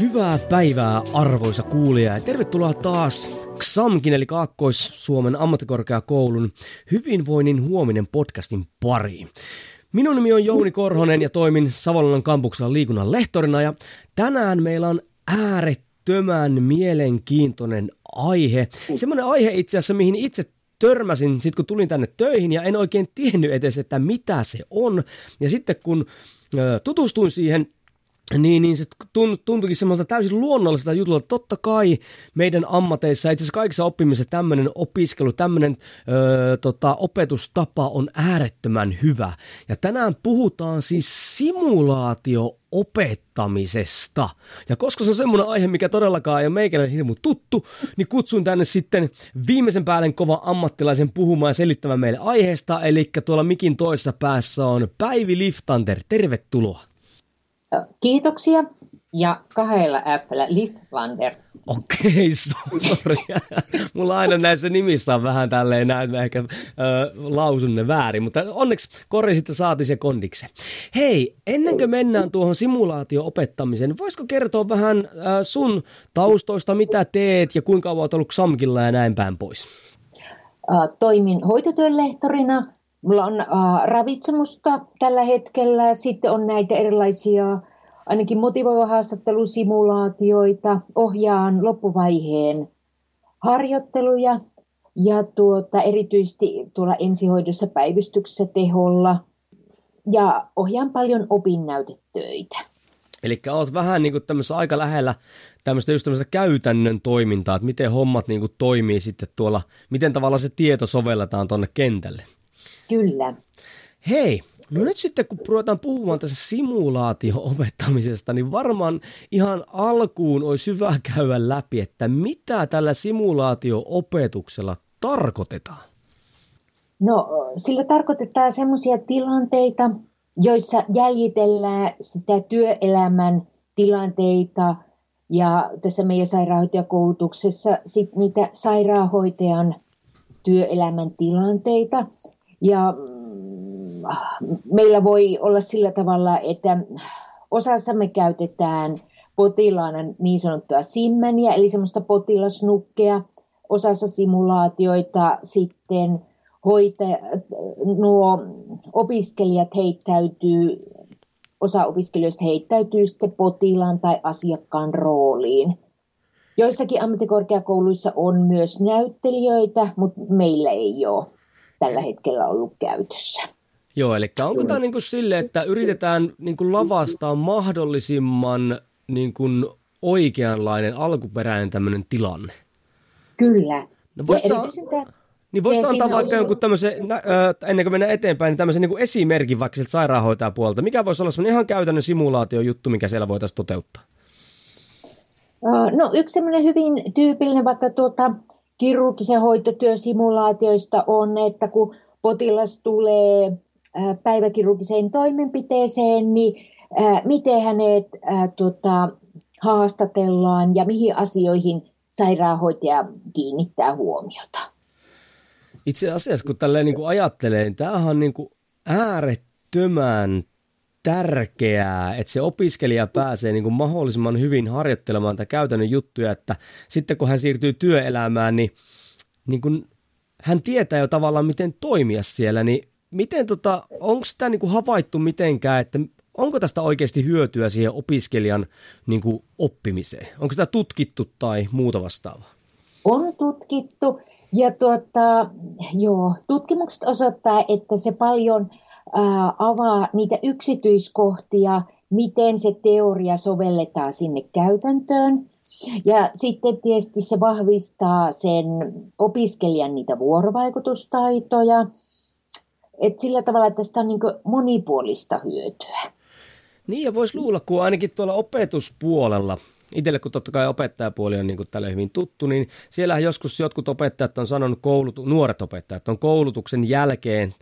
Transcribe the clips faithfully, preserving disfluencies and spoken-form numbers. Hyvää päivää arvoisa kuulija ja tervetuloa taas X A M Kin eli Kaakkois-Suomen ammattikorkeakoulun Hyvinvoinnin huominen podcastin pariin. Minun nimi on Jouni Korhonen ja toimin Savonlinnan kampuksella liikunnan lehtorina ja tänään meillä on äärettömän mielenkiintoinen aihe. Semmoinen aihe itse asiassa, mihin itse törmäsin sitten kun tulin tänne töihin ja en oikein tiennyt edes, että mitä se on. Ja sitten kun ö, tutustuin siihen, Niin, niin se tuntuikin semmoista täysin luonnolliselta jutulta. Totta kai meidän ammateissa, itse asiassa kaikissa oppimisessa tämmöinen opiskelu, tämmöinen öö, tota, opetustapa on äärettömän hyvä. Ja tänään puhutaan siis simulaatio-opettamisesta. Ja koska se on semmoinen aihe, mikä todellakaan ei ole meikäläinen hirmu tuttu, niin kutsun tänne sitten viimeisen päälle kovan ammattilaisen puhumaan ja selittämään meille aiheesta. Eli tuolla mikin toisessa päässä on Päivi Liflander. Tervetuloa. Kiitoksia ja kahdella äppillä Liflander. Okei, sori. Mulla aina näissä nimissä on vähän tälleen näin, mä ehkä äh, lausun ne väärin, mutta onneksi korjasitte saati se kondikse. Hei, ennen kuin mennään tuohon simulaatio-opettamiseen, voisiko kertoa vähän äh, sun taustoista, mitä teet ja kuinka olet ollut X A M Killa ja näin päin pois? Äh, toimin hoitotyön lehtorina. Mulla on äh, ravitsemusta tällä hetkellä, sitten on näitä erilaisia, ainakin motivoiva haastattelusimulaatioita, ohjaan loppuvaiheen harjoitteluja ja tuota, erityisesti tuolla ensihoidossa päivystyksessä teholla ja ohjaan paljon opinnäytetöitä. Eli olet vähän niin kuin tämmöisessä aika lähellä tämmöistä just tämmöistä käytännön toimintaa, että miten hommat niin kuin toimii sitten tuolla, miten tavallaan se tieto sovelletaan tuonne kentälle. Kyllä. Hei, no nyt sitten kun ruvetaan puhumaan tässä simulaatio-opettamisesta, niin varmaan ihan alkuun olisi hyvä käydä läpi, että mitä tällä simulaatio-opetuksella tarkoitetaan? No sillä tarkoitetaan semmoisia tilanteita, joissa jäljitellään sitä työelämän tilanteita ja tässä meidän sairaanhoitajakoulutuksessa sit niitä sairaanhoitajan työelämän tilanteita. Ja meillä voi olla sillä tavalla, että osassa me käytetään potilaana niin sanottua simmeniä, eli semmoista potilasnukkea, osassa simulaatioita, sitten hoitaja, nuo opiskelijat heittäytyy, osa opiskelijoista heittäytyy sitten potilaan tai asiakkaan rooliin. Joissakin ammattikorkeakouluissa on myös näyttelijöitä, mutta meillä ei ole tällä hetkellä ollut käytössä. Joo, eli onko tämä niin kuin sille, että yritetään niin kuin lavastaa mahdollisimman niin kuin oikeanlainen, alkuperäinen tämmöinen tilanne? Kyllä. No voisi niin vois antaa vaikka jonkun ollut tämmöisen, äh, ennen kuin mennään eteenpäin, niin tämmöisen niin kuin esimerkin vaikka sieltä sairaanhoitajapuolelta. Mikä voisi olla semmoinen ihan käytännön simulaatiojuttu, mikä siellä voitaisiin toteuttaa? No yksi semmoinen hyvin tyypillinen vaikka tuota kirurgisen hoitotyösimulaatioista on, että kun potilas tulee päiväkirurgiseen toimenpiteeseen, niin miten hänet tuota, haastatellaan ja mihin asioihin sairaanhoitaja kiinnittää huomiota. Itse asiassa, kun tälleen niin kuin ajattelee, niin tämähän on niin kuin äärettömän tärkeää, että se opiskelija pääsee niin kuin mahdollisimman hyvin harjoittelemaan tätä käytännön juttuja, että sitten kun hän siirtyy työelämään, niin, niin kuin hän tietää jo tavallaan, miten toimia siellä, niin miten tota, onko sitä niin kuin havaittu mitenkään, että onko tästä oikeasti hyötyä siihen opiskelijan niin kuin oppimiseen? Onko sitä tutkittu tai muuta vastaavaa? On tutkittu ja tuota, joo, tutkimukset osoittaa, että se paljon avaa niitä yksityiskohtia, miten se teoria sovelletaan sinne käytäntöön. Ja sitten tietysti se vahvistaa sen opiskelijan niitä vuorovaikutustaitoja. Et sillä tavalla, että tästä on niin kuin monipuolista hyötyä. Niin ja voisi luulla, kun ainakin tuolla opetuspuolella itselle kun totta kai opettajapuoli on niin kuin tälle hyvin tuttu, niin siellähän joskus jotkut opettajat on sanonut, koulut, nuoret opettajat on koulutuksen jälkeen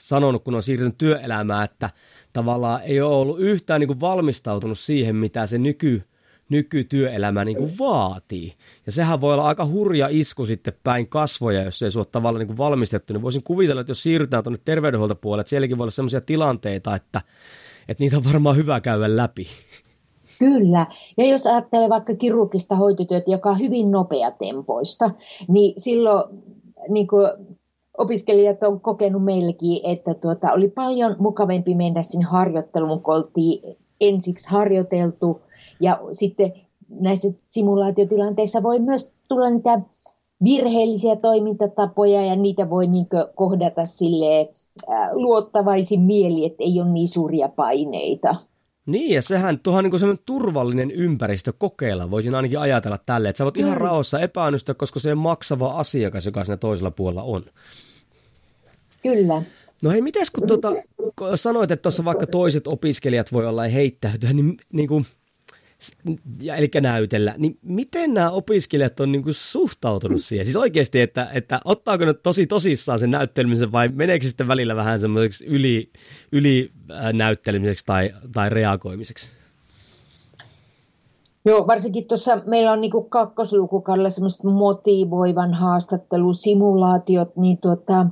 sanonut, kun on siirtynyt työelämään, että tavallaan ei ole ollut yhtään niin kuin valmistautunut siihen, mitä se nyky nykytyöelämä niin kuin vaatii. Ja sehän voi olla aika hurja isku sitten päin kasvoja, jos ei sua tavallaan niin kuin valmistettu. Niin voisin kuvitella, että jos siirrytään tuonne terveydenhuoltopuolelle, että sielläkin voi olla sellaisia tilanteita, että, että niitä on varmaan hyvä käydä läpi. Kyllä. Ja jos ajattelee vaikka kirurgista hoitotyötä, joka on hyvin nopeatempoista, niin silloin niin kuin opiskelijat on kokenut meillekin, että tuota, oli paljon mukavampi mennä sinne harjoitteluun, kun oltiin ensiksi harjoiteltu. Ja sitten näissä simulaatiotilanteissa voi myös tulla niitä virheellisiä toimintatapoja ja niitä voi niinkö kohdata silleen luottavaisin mieli, että ei ole niin suuria paineita. Niin, ja sehän tuohan niin semmoinen turvallinen ympäristö kokeilla, voisin ainakin ajatella tälleen, että sä voit ihan rauhassa epäonnistua, koska se on maksava asiakas, joka siinä toisella puolella on. Kyllä. No hei, mites kun tuota, sanoit, että tuossa vaikka toiset opiskelijat voi olla ja heittäytyä, niin, niin kuin... Ja, eli näytellä, niin miten nämä opiskelijat on niin kuin suhtautunut siihen? Siis oikeasti, että, että ottaako ne tosi tosissaan sen näyttelemisen vai meneekö sitten välillä vähän semmoiseksi yli, yli näyttelemiseksi tai, tai reagoimiseksi? Joo, varsinkin tuossa meillä on niin kuin kakkoslukukaudella semmoiset motivoivan haastattelusimulaatiot, niin tuota,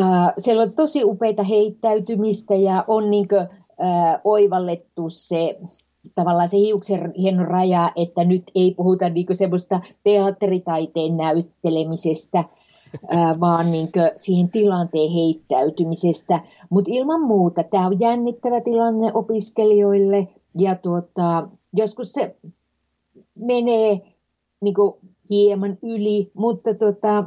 äh, siellä on tosi upeita heittäytymistä ja on niin kuin, äh, oivallettu se... Tavallaan se hiuksen hieno raja, että nyt ei puhuta niinku semmoista teatteritaiteen näyttelemisestä, ää, vaan niinku siihen tilanteen heittäytymisestä. Mutta ilman muuta tämä on jännittävä tilanne opiskelijoille ja tuota, joskus se menee niinku hieman yli, mutta tuota,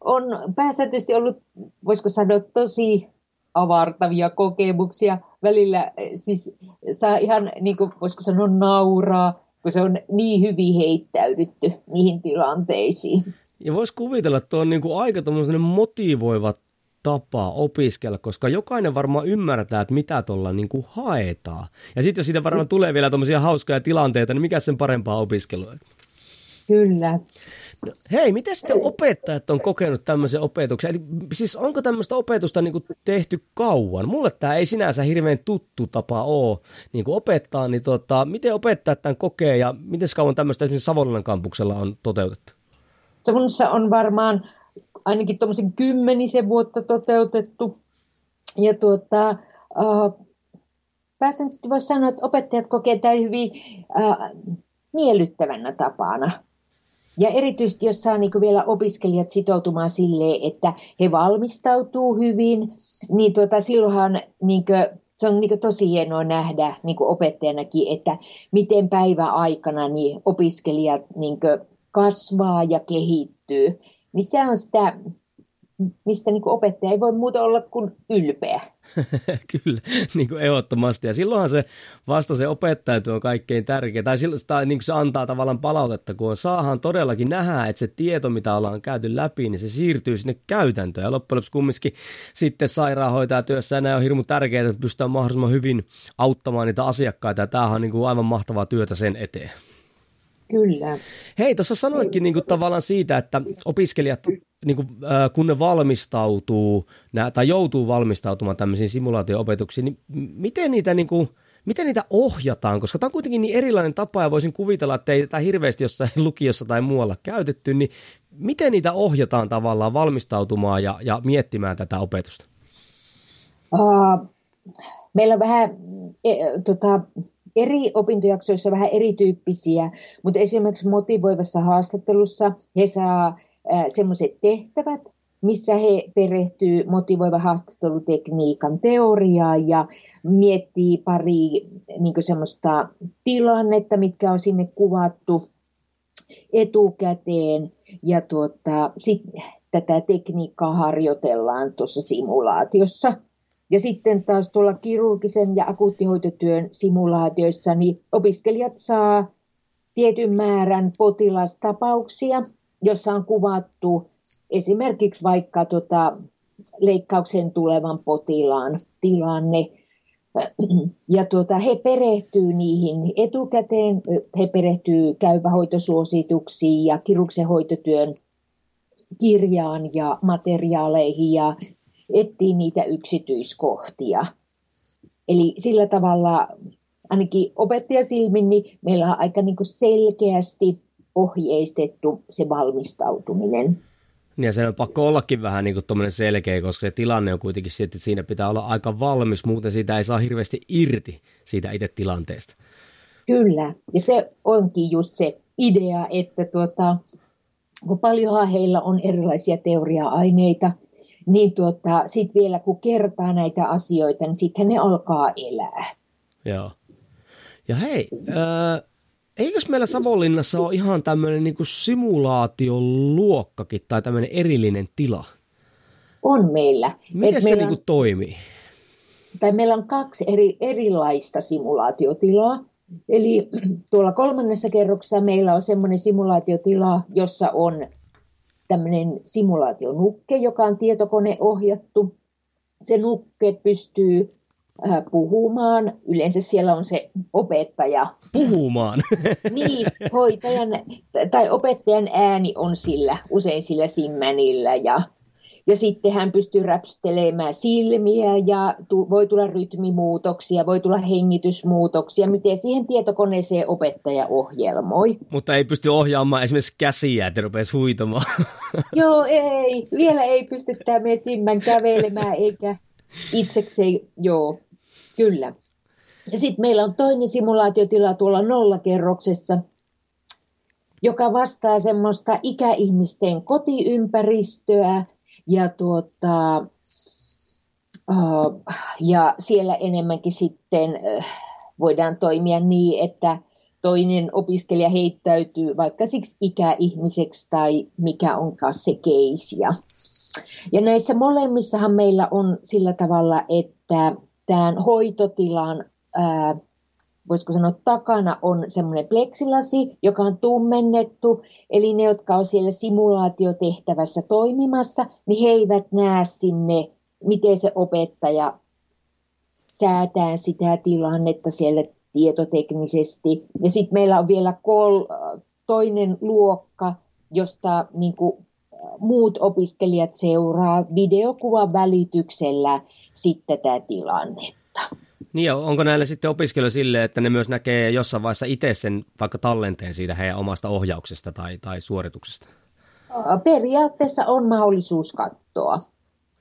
on pääsääntöisesti ollut, voisiko sanoa, tosi avartavia kokemuksia. Välillä siis saa ihan, niin kuin, voisiko sanoa, nauraa, kun se on niin hyvin heittäydytty niihin tilanteisiin. Ja voisi kuvitella, että tuo on niin kuin aika tuommoinen motivoiva tapa opiskella, koska jokainen varmaan ymmärtää, että mitä tuolla niin kuin haetaan. Ja sitten jos siitä varmaan tulee vielä tuommoisia hauskoja tilanteita, niin mikä sen parempaa opiskelua? Kyllä. No, hei, miten sitten opettajat on kokenut tämmöisen opetuksen? Eli, siis onko tämmöistä opetusta niin kuin tehty kauan? Mulle tämä ei sinänsä hirveän tuttu tapa ole niin kuin opettaa, niin tota, miten opettajat tämän kokee ja miten kauan tämmöistä esimerkiksi Savonlinnan kampuksella on toteutettu? Savonlinnassa on varmaan ainakin tuommoisen kymmenisen vuotta toteutettu ja tuota... Äh, pääsääntöisesti voisi sanoa, että opettajat kokee tämän hyvin äh, miellyttävänä tapana. Ja erityisesti, jos saa niin kuin vielä opiskelijat sitoutumaan silleen, että he valmistautuu hyvin, niin tuota, silloinhan niin kuin, se on niin kuin tosi hienoa nähdä niin kuin opettajanakin, että miten päivän aikana niin opiskelijat niin kuin kasvaa ja kehittyy. Niin se on sitä, mistä niin kuin opettaja ei voi muuta olla kuin ylpeä. Kyllä, niin kuin ehdottomasti. Ja silloinhan se vasta se opettajatyö on kaikkein tärkeä. Tai, silloin, tai niin kuin se antaa tavallaan palautetta, kun saahan todellakin nähdä, että se tieto, mitä ollaan käyty läpi, niin se siirtyy sinne käytäntöön. Ja loppujen lopuksi kumminkin sitten sairaanhoitajatyössä enää on hirmu tärkeää, että pystytään mahdollisimman hyvin auttamaan niitä asiakkaita. Ja tämähän on niin kuin aivan mahtavaa työtä sen eteen. Kyllä. Hei, tuossa sanoitkin niin kuin tavallaan siitä, että opiskelijat... Niin kuin, äh, kun ne valmistautuu nää, tai joutuu valmistautumaan tämmöisiin simulaatio-opetuksiin, niin miten niitä, niin kuin, miten niitä ohjataan? Koska tämä on kuitenkin niin erilainen tapa ja voisin kuvitella, että ei tätä hirveästi jossain lukiossa tai muualla käytetty, niin miten niitä ohjataan tavallaan valmistautumaan ja, ja miettimään tätä opetusta? Uh, meillä on vähän... E, tota... Eri opintojaksoissa on vähän erityyppisiä, mutta esimerkiksi motivoivassa haastattelussa he saa semmoiset tehtävät, missä he perehtyy motivoivan haastattelutekniikan teoriaan ja miettii pari niin kuin semmoista tilannetta, mitkä on sinne kuvattu etukäteen ja tuota, sit tätä tekniikkaa harjoitellaan tuossa simulaatiossa. Ja sitten taas tuolla kirurgisen ja akuuttihoitotyön simulaatioissa niin opiskelijat saa tietyn määrän potilastapauksia, jossa on kuvattu esimerkiksi vaikka tota leikkauksen tulevan potilaan tilanne Ja tuota, he perehtyy niihin etukäteen, he perehtyy käypähoitosuosituksiin ja kirurgisen hoitotyön kirjaan ja materiaaleihin ja etsii niitä yksityiskohtia. Eli sillä tavalla ainakin opettajasilmin niin meillä on aika niin kuin selkeästi ohjeistettu se valmistautuminen. Ja sen on pakko ollakin vähän niin kuin tuommoinen selkeä, koska se tilanne on kuitenkin se, että siinä pitää olla aika valmis, muuten siitä ei saa hirveästi irti siitä itse tilanteesta. Kyllä, ja se onkin just se idea, että tuota, kun paljonhan heillä on erilaisia teoria-aineita, niin tuota, sitten vielä kun kertaa näitä asioita, niin sitten ne alkaa elää. Joo. Ja hei, äh, eikös meillä Savonlinnassa ole ihan tämmöinen niin kuin simulaatioluokkakin tai tämmöinen erillinen tila? On meillä. Miten Et se meillä on, niin kuin toimii? Tai meillä on kaksi eri, erilaista simulaatiotilaa. Eli tuolla kolmannessa kerroksessa meillä on semmoinen simulaatiotila, jossa on tämmöinen simulaationukke, joka on tietokoneohjattu. Se nukke pystyy puhumaan. Yleensä siellä on se opettaja. Puhumaan? Niin, hoitajan tai opettajan ääni on sillä, usein sillä simmänillä. Ja, ja sitten hän pystyy räpsyttelemään silmiä ja tu, voi tulla rytmimuutoksia, voi tulla hengitysmuutoksia, miten siihen tietokoneeseen opettaja ohjelmoi. Mutta ei pysty ohjaamaan esimerkiksi käsiä, että rupeaisi huitamaan. Joo, ei. Vielä ei pysty meidän simmän kävelemään eikä itsekseen, joo. Kyllä. Ja sitten meillä on toinen simulaatiotila tuolla nollakerroksessa, joka vastaa semmoista ikäihmisten kotiympäristöä ja, tuota, ja siellä enemmänkin sitten voidaan toimia niin, että toinen opiskelija heittäytyy vaikka siksi ikäihmiseksi tai mikä onkaan se case. Ja näissä molemmissahan meillä on sillä tavalla, että tämän hoitotilan, ää, voisiko sanoa, takana on semmoinen pleksilasi, joka on tummennettu. Eli ne, jotka on siellä simulaatiotehtävässä toimimassa, niin he eivät näe sinne, miten se opettaja säätää sitä tilannetta siellä tietoteknisesti. Ja sitten meillä on vielä kol, toinen luokka, josta niin kuin muut opiskelijat seuraa videokuvan välityksellä sitten tätä tilannetta. Niin, onko näillä sitten opiskelu silleen, että ne myös näkee jossain vaiheessa itse sen vaikka tallenteen siitä heidän omasta ohjauksesta tai, tai suorituksesta? Periaatteessa on mahdollisuus katsoa.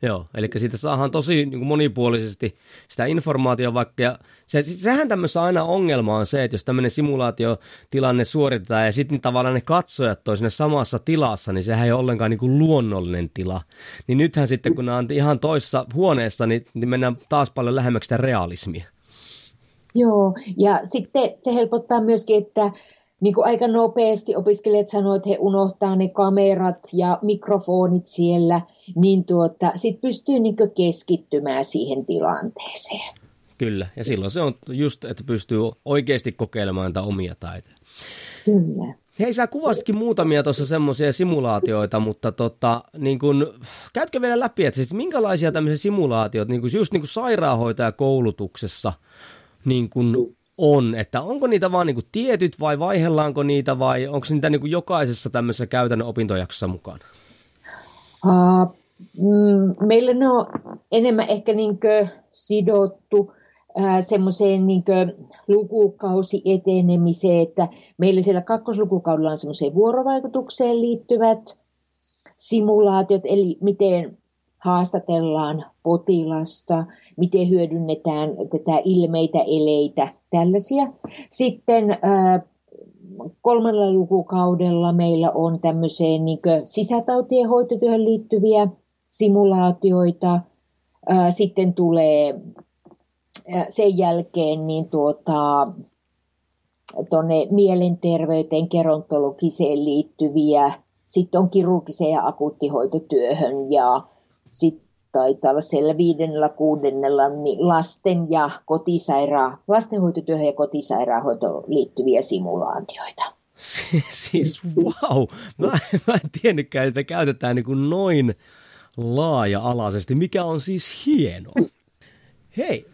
Joo, eli siitä saadaan tosi niin kuin monipuolisesti sitä informaatiota vaikka, ja se, sehän tämmöisessä aina ongelma on se, että jos tämmöinen simulaatiotilanne suoritetaan ja sitten niin tavallaan ne katsojat on siinä samassa tilassa, niin sehän ei ole ollenkaan niin kuin luonnollinen tila. Niin nythän sitten, kun nämä on ihan toisessa huoneessa, niin, niin mennään taas paljon lähemmäksi sitä realismia. Joo, ja sitten se helpottaa myöskin, että niin kuin aika nopeasti opiskelijat sanoo, että he unohtaa ne kamerat ja mikrofonit siellä, niin tuota, sit pystyy niin kuin keskittymään siihen tilanteeseen. Kyllä, ja silloin se on just, että pystyy oikeasti kokeilemaan niitä omia taitoja. Kyllä. Hei, sä kuvasitkin muutamia tuossa semmoisia simulaatioita, mutta tota, niin kun, käytkö vielä läpi, että siis minkälaisia tämmöisiä simulaatiot, niin kun, just niin kun sairaanhoitajakoulutuksessa, niin kun on, että onko niitä vaan niinku tietyt vai vaihellaanko niitä vai onko niitä niinku jokaisessa tämmöisessä käytännön opintojaksossa mukana? Uh, mm, meillä ne on enemmän ehkä niinku sidottu uh, semmoiseen niinku lukukausi etenemiseen, että meillä siellä kakkoslukukaudella on semmoiseen vuorovaikutukseen liittyvät simulaatiot, eli miten haastatellaan potilasta, miten hyödynnetään tätä ilmeitä, eleitä, tällaisia. Sitten äh, kolmannella lukukaudella meillä on tämmöiseen niin kuin sisätautien hoitotyöhön liittyviä simulaatioita. Äh, sitten tulee äh, sen jälkeen niin tuota, tuonne mielenterveyteen, gerontologiseen liittyviä. Sitten on kirurgiseen ja akuuttihoitotyöhön ja sitten taitaa olla siellä viidennellä, kuudennella niin lasten ja kotisairaan, lastenhoitotyöhön ja kotisairaanhoitoon liittyviä simulaatioita. Siis wow, mä, mä en tiennytkään, että käytetään niin kuin noin laaja-alaisesti, mikä on siis hienoa. Hei,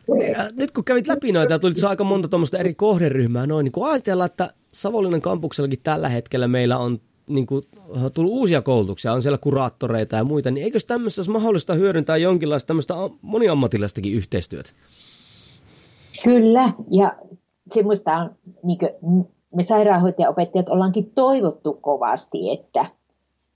nyt kun kävit läpi noita ja tulit aika monta tuommoista eri kohderyhmää, noin, niin kun ajatellaan, että Savonlinnan kampuksellakin tällä hetkellä meillä on niin kun, tullut uusia koulutuksia, on siellä kuraattoreita ja muita, niin eikös tämmöisessä mahdollista hyödyntää jonkinlaista tämmöistä moniammatillistakin yhteistyötä? Kyllä, ja semmoista on, niin kuin me sairaanhoitajaopettajat ollaankin toivottu kovasti, että,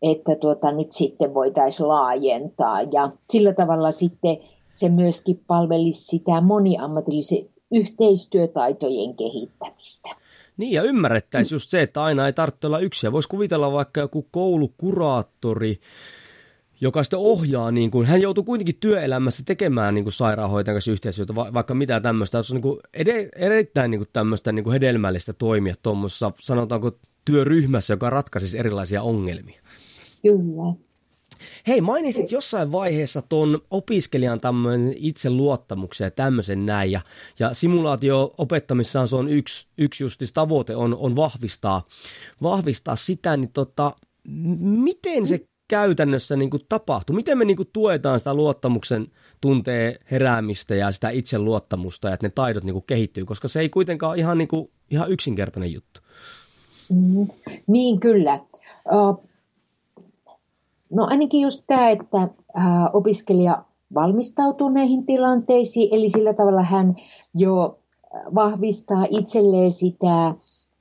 että tuota, nyt sitten voitaisiin laajentaa ja sillä tavalla sitten se myöskin palvelisi sitä moniammatillisen yhteistyötaitojen kehittämistä. Niin, ja ymmärrettäisiin just se, että aina ei tarvitse olla yksiä. Voisi kuvitella vaikka joku koulukuraattori, joka sitten ohjaa, niin kuin, hän joutuu kuitenkin työelämässä tekemään niin kuin sairaanhoitajan kanssa yhteistyötä, vaikka mitä tämmöistä. Se on niin kuin ed- erittäin niin kuin tämmöistä niin kuin hedelmällistä toimia tuommoisessa, sanotaanko, työryhmässä, joka ratkaisisi erilaisia ongelmia. Kyllä. Hei, mainitsit jossain vaiheessa tuon opiskelijan tämmöisen itseluottamuksen ja tämmöisen näin, ja, ja simulaatio-opettamissaan se on yksi, yksi justis tavoite on, on vahvistaa, vahvistaa sitä, niin tota, miten se käytännössä niin kuin tapahtuu? Miten me niin kuin tuetaan sitä luottamuksen tunteen heräämistä ja sitä itseluottamusta, ja että ne taidot niin kuin kehittyy, koska se ei kuitenkaan ole ihan, niin kuin, ihan yksinkertainen juttu. Mm, niin kyllä. Uh... No ainakin just tämä, että opiskelija valmistautuu näihin tilanteisiin, eli sillä tavalla hän jo vahvistaa itselleen sitä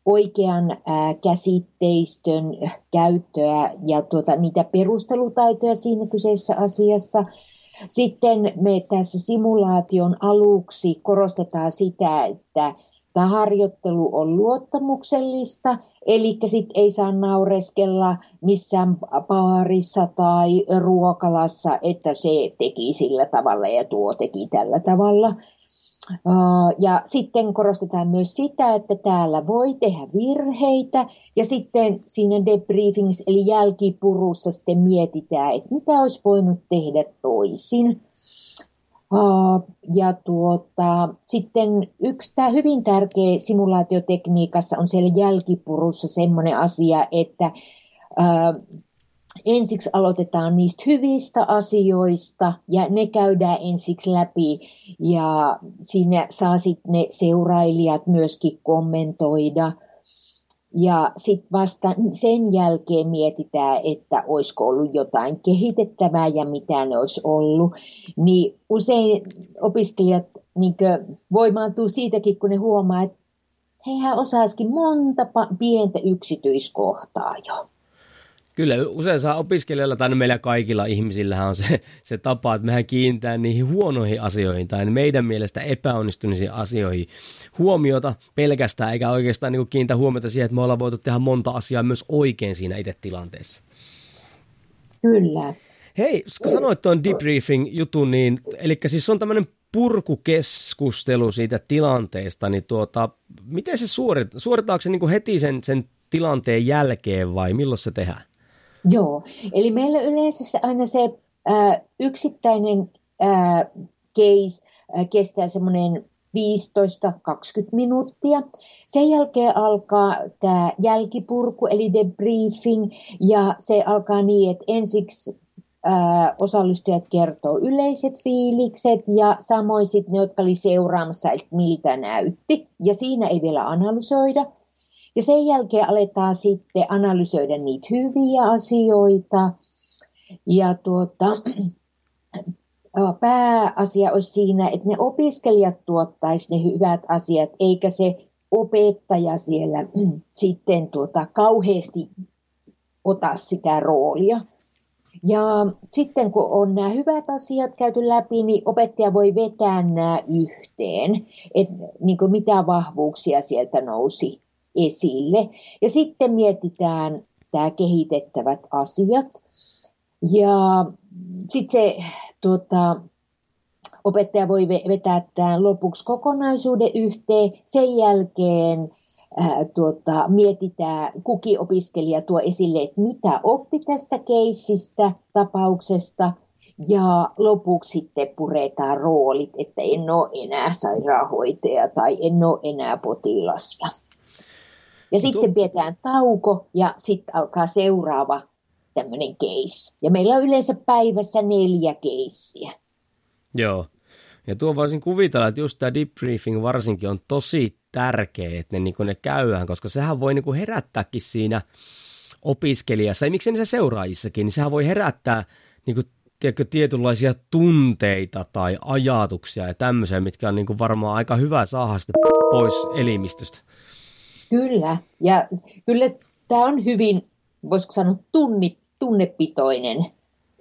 oikean käsitteistön käyttöä ja tuota, niitä perustelutaitoja siinä kyseisessä asiassa. Sitten me tässä simulaation aluksi korostetaan sitä, että tämä harjoittelu on luottamuksellista, eli sit ei saa naureskella missään baarissa tai ruokalassa, että se teki sillä tavalla ja tuo teki tällä tavalla. Ja sitten korostetaan myös sitä, että täällä voi tehdä virheitä ja sitten siinä debriefings eli jälkipurussa sitten mietitään, että mitä olisi voinut tehdä toisin. Ja tuota, sitten yksi tämä hyvin tärkeä simulaatiotekniikassa on siellä jälkipurussa semmoinen asia, että ää, ensiksi aloitetaan niistä hyvistä asioista ja ne käydään ensiksi läpi ja siinä saa sitten ne seurailijat myöskin kommentoida. Ja sitten vasta sen jälkeen mietitään, että olisiko ollut jotain kehitettävää ja mitä ne olisi ollut. Niin usein opiskelijat niinkö voimaantuu siitäkin, kun ne huomaa, että heihän osaisikin monta pientä yksityiskohtaa jo. Kyllä, usein saa opiskelijoilla tai meillä kaikilla ihmisillähän on se, se tapa, että mehän kiinnitään niihin huonoihin asioihin tai meidän mielestä epäonnistuneisiin asioihin huomiota pelkästään, eikä oikeastaan niin kuin kiinnitä huomiota siihen, että me ollaan voitu tehdä monta asiaa myös oikein siinä itse tilanteessa. Kyllä. Hei, kun sanoit tuon debriefing-jutun, niin, eli siis on tämmöinen purkukeskustelu siitä tilanteesta, niin tuota, miten se suoritetaan? Suoritaanko se niin kuin heti sen, sen tilanteen jälkeen vai milloin se tehdään? Joo, eli meillä yleensä aina se äh, yksittäinen äh, case äh, kestää semmoinen viisitoista kaksikymmentä minuuttia. Sen jälkeen alkaa tämä jälkipurku eli debriefing ja se alkaa niin, että ensiksi äh, osallistujat kertoo yleiset fiilikset ja samoin sitten ne, jotka oli seuraamassa, että miltä näytti ja siinä ei vielä analysoida. Ja sen jälkeen aletaan sitten analysoida niitä hyviä asioita. Ja tuota, pääasia olisi siinä, että ne opiskelijat tuottaisi ne hyvät asiat, eikä se opettaja siellä sitten tuota, kauheasti ota sitä roolia. Ja sitten kun on nämä hyvät asiat käyty läpi, niin opettaja voi vetää nämä yhteen, että niin kuin mitä vahvuuksia sieltä nousi esille. Ja sitten mietitään tämä kehitettävät asiat. Ja sitten se tuota, opettaja voi vetää tämän lopuksi kokonaisuuden yhteen. Sen jälkeen ää, tuota, mietitään, kukin opiskelija tuo esille, että mitä oppi tästä keissistä, tapauksesta. Ja lopuksi sitten puretaan roolit, että en ole enää sairaanhoitaja tai en ole enää potilas. Ja sitten pidetään tauko ja sitten alkaa seuraava tämmöinen case. Ja meillä on yleensä päivässä neljä casea. Joo, Ja tuo voisin kuvitella, että just tämä debriefing varsinkin on tosi tärkeä, että ne, niin ne käydään, koska sehän voi niin herättääkin siinä opiskelijassa, ja miksei se seuraajissakin, niin sehän voi herättää niin kuin, tiedätkö, tietynlaisia tunteita tai ajatuksia ja tämmöisiä, mitkä on niin kuin varmaan aika hyvä saada sitä pois elimistöstä. Kyllä, ja kyllä tämä on hyvin, voisiko sanoa, tunni, tunnepitoinen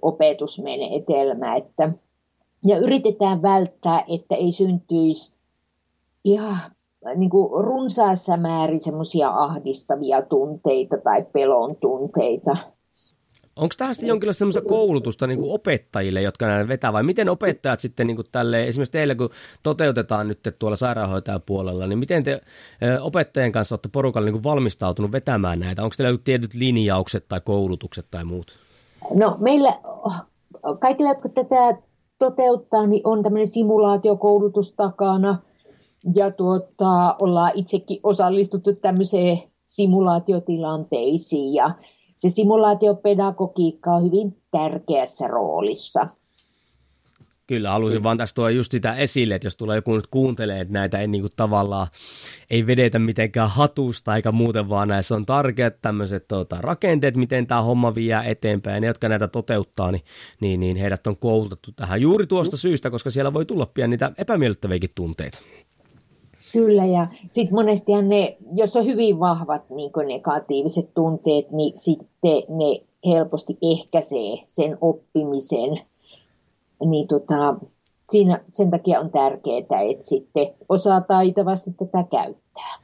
opetusmenetelmä, että ja yritetään välttää, että ei syntyisi ihan niin kuin runsaassa määrin semmoisia ahdistavia tunteita tai pelon tunteita. Onko tähän sitten jonkinlaista semmoista koulutusta niin kuin opettajille, jotka näin vetää, vai miten opettajat sitten niin kuin tälle, esimerkiksi teillä, kun toteutetaan nyt tuolla sairaanhoitajapuolella, niin miten te opettajien kanssa olette porukalla niin kuin valmistautunut vetämään näitä? Onko teillä tietyt linjaukset tai koulutukset tai muut? No meillä kaikilla, jotka tätä toteuttaa, niin on tämmöinen simulaatiokoulutus takana, ja tuota, ollaan itsekin osallistuttu tämmöiseen simulaatiotilanteisiin, ja se simulaatiopedagogiikka on hyvin tärkeässä roolissa. Kyllä, halusin vaan tässä tuoda just sitä esille, että jos tulee joku nyt kuuntelee, että näitä ei niin kuin tavallaan ei vedetä mitenkään hatusta eikä muuten, vaan näissä on tarkeat tämmöiset tuota, rakenteet, miten tämä homma vie eteenpäin. Ne, jotka näitä toteuttaa, niin, niin, niin heidät on koulutettu tähän juuri tuosta syystä, koska siellä voi tulla pian niitä epämiellyttäviäkin tunteita. Kyllä, ja sitten monestihan ne, jos on hyvin vahvat niin kuin negatiiviset tunteet, niin sitten ne helposti ehkäisee sen oppimisen. Niin tota, siinä, sen takia on tärkeää, että sitten osaa taitavasti tätä käyttää.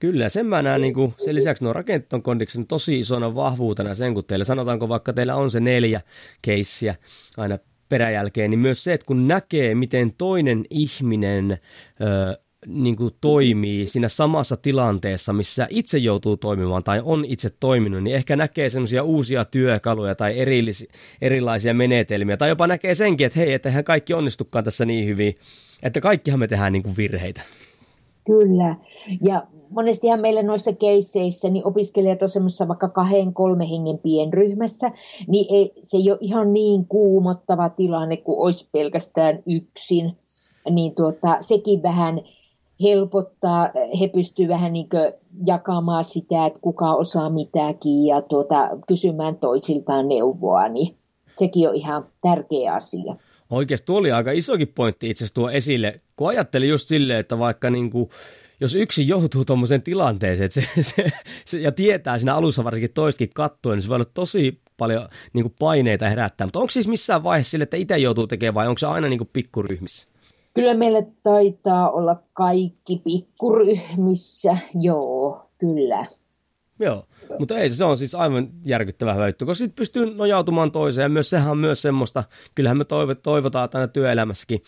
Kyllä, sen mä näen, niin kuin, sen lisäksi nuo rakenteet on kondiksen tosi isona vahvuutena sen, kun teillä sanotaanko vaikka teillä on se neljä keissiä aina peräjälkeen, niin myös se, että kun näkee, miten toinen ihminen öö, niin kuin toimii siinä samassa tilanteessa, missä itse joutuu toimimaan tai on itse toiminut, niin ehkä näkee semmoisia uusia työkaluja tai erillisi, erilaisia menetelmiä. Tai jopa näkee senkin, että hei, eihän kaikki onnistukaan tässä niin hyvin, että kaikkihan me tehdään niin kuin virheitä. Kyllä. Ja monestihan meillä noissa keisseissä niin opiskelijat on semmoisessa vaikka kahden, kolme hengen pienryhmässä, niin ei, se ei ole ihan niin kuumottava tilanne kuin olisi pelkästään yksin. Niin tuota, sekin vähän helpottaa, he pystyvät vähän niin kuin jakamaan sitä, että kuka osaa mitäkin ja tuota, kysymään toisiltaan neuvoa, niin sekin on ihan tärkeä asia. Oikeasti tuo oli aika isokin pointti itse asiassa tuo esille, kun ajattelin just silleen, että vaikka niin kuin, jos yksi joutuu tuommoiseen tilanteeseen se, se, se, ja tietää siinä alussa varsinkin toistakin kattoen, niin se voi olla tosi paljon niin kuin paineita herättää, mutta onko siis missään vaiheessa sille, että itse joutuu tekemään vai onko se aina niin kuin pikkuryhmissä? Kyllä meillä taitaa olla kaikki pikkuryhmissä, joo, kyllä. Joo, mutta ei, se on siis aivan järkyttävä hyvä juttu, koska sitten pystyy nojautumaan toiseen ja myös sehän on myös semmoista, kyllähän me toivotaan aina työelämässäkin,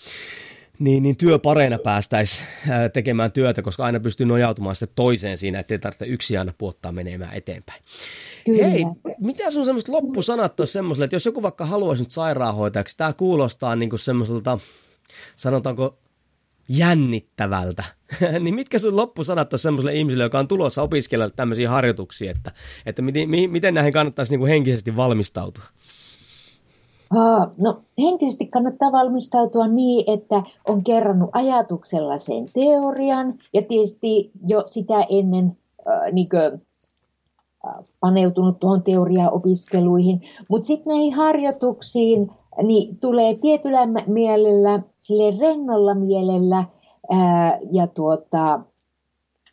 niin, niin työpareina päästäisiin tekemään työtä, koska aina pystyy nojautumaan sitten toiseen siinä, ettei tarvitse yksi aina puottaa menemään eteenpäin. Kyllä. Hei, mitä sun semmoiset loppusanat on semmoiselle, että jos joku vaikka haluaisi nyt sairaanhoitajaksi, tämä kuulostaa niin kuin semmoiselta, sanotaanko jännittävältä, niin mitkä sun loppusanat on semmoiselle ihmiselle, joka on tulossa opiskella tämmöisiä harjoituksia, että, että miten, miten näihin kannattaisi niin kuin henkisesti valmistautua? Aa, no henkisesti kannattaa valmistautua niin, että on kerrannut ajatuksella sen teorian ja tietysti jo sitä ennen äh, niin kuin, äh, paneutunut tuohon teoriaopiskeluihin, mutta sitten näihin harjoituksiin, niin tulee tietyllä mielellä, sille rennolla mielellä, ää, ja tuota,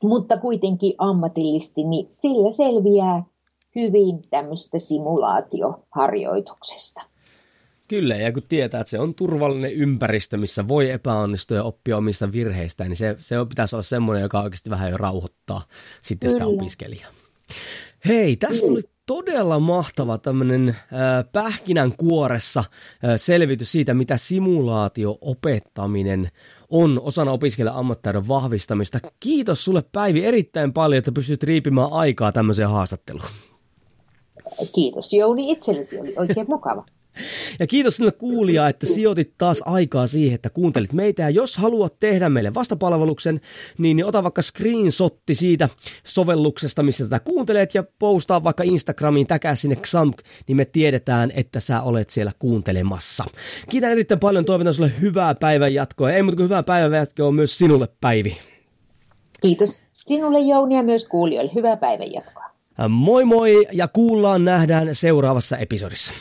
mutta kuitenkin ammatillisesti, niin sillä selviää hyvin tämmöistä simulaatioharjoituksesta. Kyllä, ja kun tietää, että se on turvallinen ympäristö, missä voi epäonnistua ja oppia omista virheistä, niin se, se pitäisi olla semmoinen, joka oikeasti vähän jo rauhoittaa sitten Kyllä. sitä opiskelijaa. Hei, tässä tuli todella mahtava tämmöinen äh, pähkinänkuoressa äh, selvitys siitä, mitä simulaatio-opettaminen on osana opiskelijan ammattitaidon vahvistamista. Kiitos sulle Päivi erittäin paljon, että pystyt riipimään aikaa tämmöiseen haastatteluun. Kiitos Jouni, itsellesi oli oikein mukava. Ja kiitos sinulle kuulija, että sijoitit taas aikaa siihen, että kuuntelit meitä. Ja jos haluat tehdä meille vastapalveluksen, niin ota vaikka screenshotti siitä sovelluksesta, missä tätä kuuntelet, ja postaa vaikka Instagramiin, täkää sinne X A M K, niin me tiedetään, että sä olet siellä kuuntelemassa. Kiitän erittäin paljon, toivotan sulle hyvää päivän jatkoa. Ei muuta kuin hyvää päivän jatkoa myös sinulle, Päivi. Kiitos sinulle, Jouni, ja myös kuulijoille. Hyvää päivän jatkoa. Moi moi, ja kuullaan, nähdään seuraavassa episodissa.